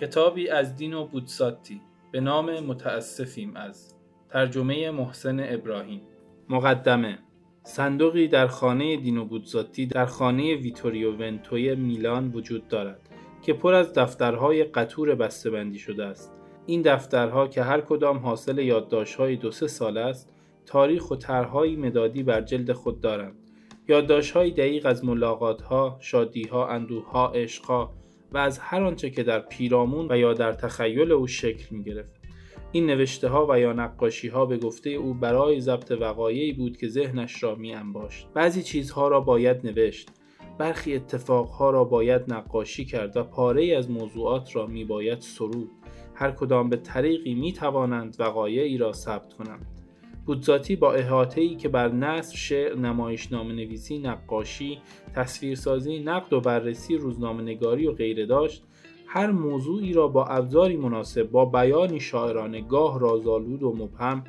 کتابی از دینو بوتزاتی به نام متاسفیم از، ترجمه محسن ابراهیم. مقدمه. صندوقی در خانه دینو بوتزاتی در خانه ویتوریو ونتوی میلان وجود دارد که پر از دفترهای قطور بسته‌بندی شده است. این دفترها که هر کدام حاصل یادداشت‌های 2-3 ساله است، تاریخ و طرح‌های مدادی بر جلد خود دارند. یادداشت‌های دقیق از ملاقات‌ها، شادی‌ها، اندوه‌ها، عشق‌ها و از هر آنچه که در پیرامون و یا در تخیل او شکل می‌گرفت. این نوشته‌ها و یا نقاشی‌ها به گفته او برای ضبط وقایعی بود که ذهنش را می‌انباشت. بعضی چیزها را باید نوشت، برخی اتفاق‌ها را باید نقاشی کرد و پاره‌ای از موضوعات را می‌باید سرود. هر کدام به طریقی می‌توانند وقایعی را ثبت کنند. بوتزاتی با احاطه‌ای که بر نثر، شعر، نمایشنامه‌نویسی، نقاشی، تصویرسازی، نقد و بررسی روزنامه‌نگاری و غیره داشت، هر موضوعی را با ابزاری مناسب، با بیانی شاعرانه، گاه رازآلود و مبهم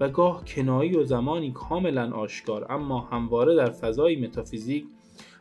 و گاه کنایی و زمانی کاملا آشکار، اما همواره در فضای متافیزیک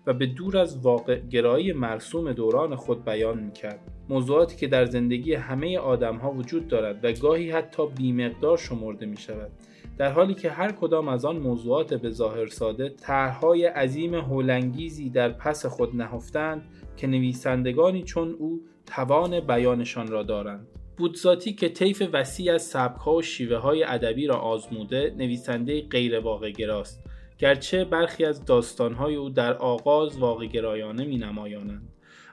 و به دور از واقع گرایی مرسوم دوران خود بیان می‌کرد. موضوعاتی که در زندگی همه آدم‌ها وجود دارد و گاهی حتی بی‌مقدار شمرده می‌شود، در حالی که هر کدام از آن موضوعات به ظاهر ساده طرح‌های عظیم هول‌انگیزی در پس خود نهفتند که نویسندگانی چون او توان بیانشان را دارند. بوتزاتی که طیف وسیع از سبک‌ها و شیوه‌های ادبی را آزموده، نویسنده‌ای غیرواقع‌گراست، گرچه برخی از داستان‌های او در آغاز واقع‌گرایانه می‌نمایانند،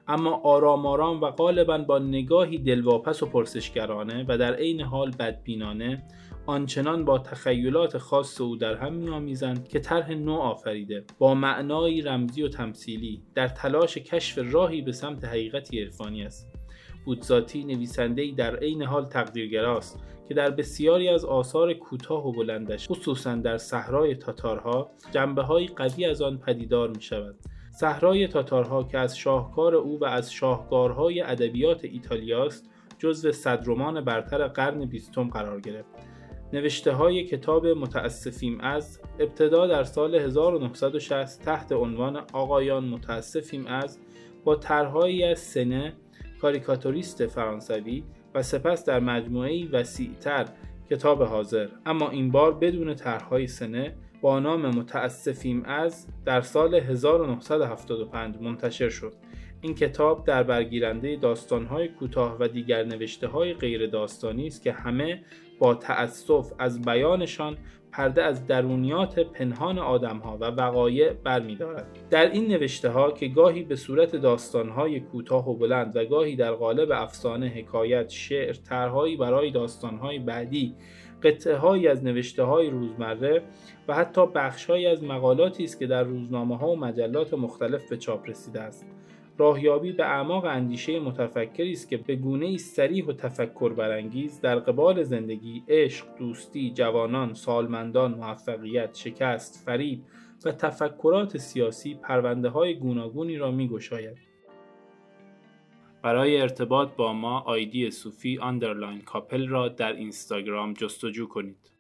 اما آرام آرام و غالباً با نگاهی دلواپس و پرسشگرانه و در عین حال بدبینانه، آنچنان با تخیلات خاص او در هم می‌آمیزند که طرح نو آفریده، با معنایی رمزی و تمثیلی، در تلاش کشف راهی به سمت حقیقتی عرفانی است. بوتزاتی نویسنده‌ای در عین حال تقدیرگراست که در بسیاری از آثار کوتاه و بلندش، خصوصاً در صحرای تاتارها، جنبه‌های قوی از آن پدیدار می‌شود. صحرای تاتارها که از شاهکار او و از شاهکارهای ادبیات ایتالیاست، جزو 100 رمان برتر قرن 20 قرار گرفت. نوشته‌های کتاب متاسفیم از ابتدا در سال 1960 تحت عنوان آقایان متاسفیم از با طرح‌هایی از سنه، کاریکاتوریست فرانسوی، و سپس در مجموعه‌ای وسیع‌تر کتاب حاضر، اما این بار بدون طرح‌های سنه، با نام متاسفیم از در سال 1975 منتشر شد. این کتاب در برگیرنده داستان‌های کوتاه و دیگر نوشته‌های غیر داستانی است که همه با تأسف از بیانشان پرده از درونیات پنهان آدم‌ها و وقایع برمی‌دارد. در این نوشته‌ها که گاهی به صورت داستان‌های کوتاه و بلند و گاهی در قالب افسانه، حکایت، شعر، طرح‌هایی برای داستان‌های بعدی، قطعه‌هایی از نوشته‌های روزمره و حتی بخش‌هایی از مقالاتی است که در روزنامه‌ها و مجلات مختلف به چاپ رسیده است. راهیابی به اعماق اندیشه متفکری است که به گونه‌ای صریح و تفکر برانگیز در قبال زندگی، عشق، دوستی، جوانان، سالمندان، موفقیت، شکست، فریب و تفکرات سیاسی پرونده‌های گوناگونی را می‌گشاید. برای ارتباط با ما آیدی صوفی _ کاپل را در اینستاگرام جستجو کنید.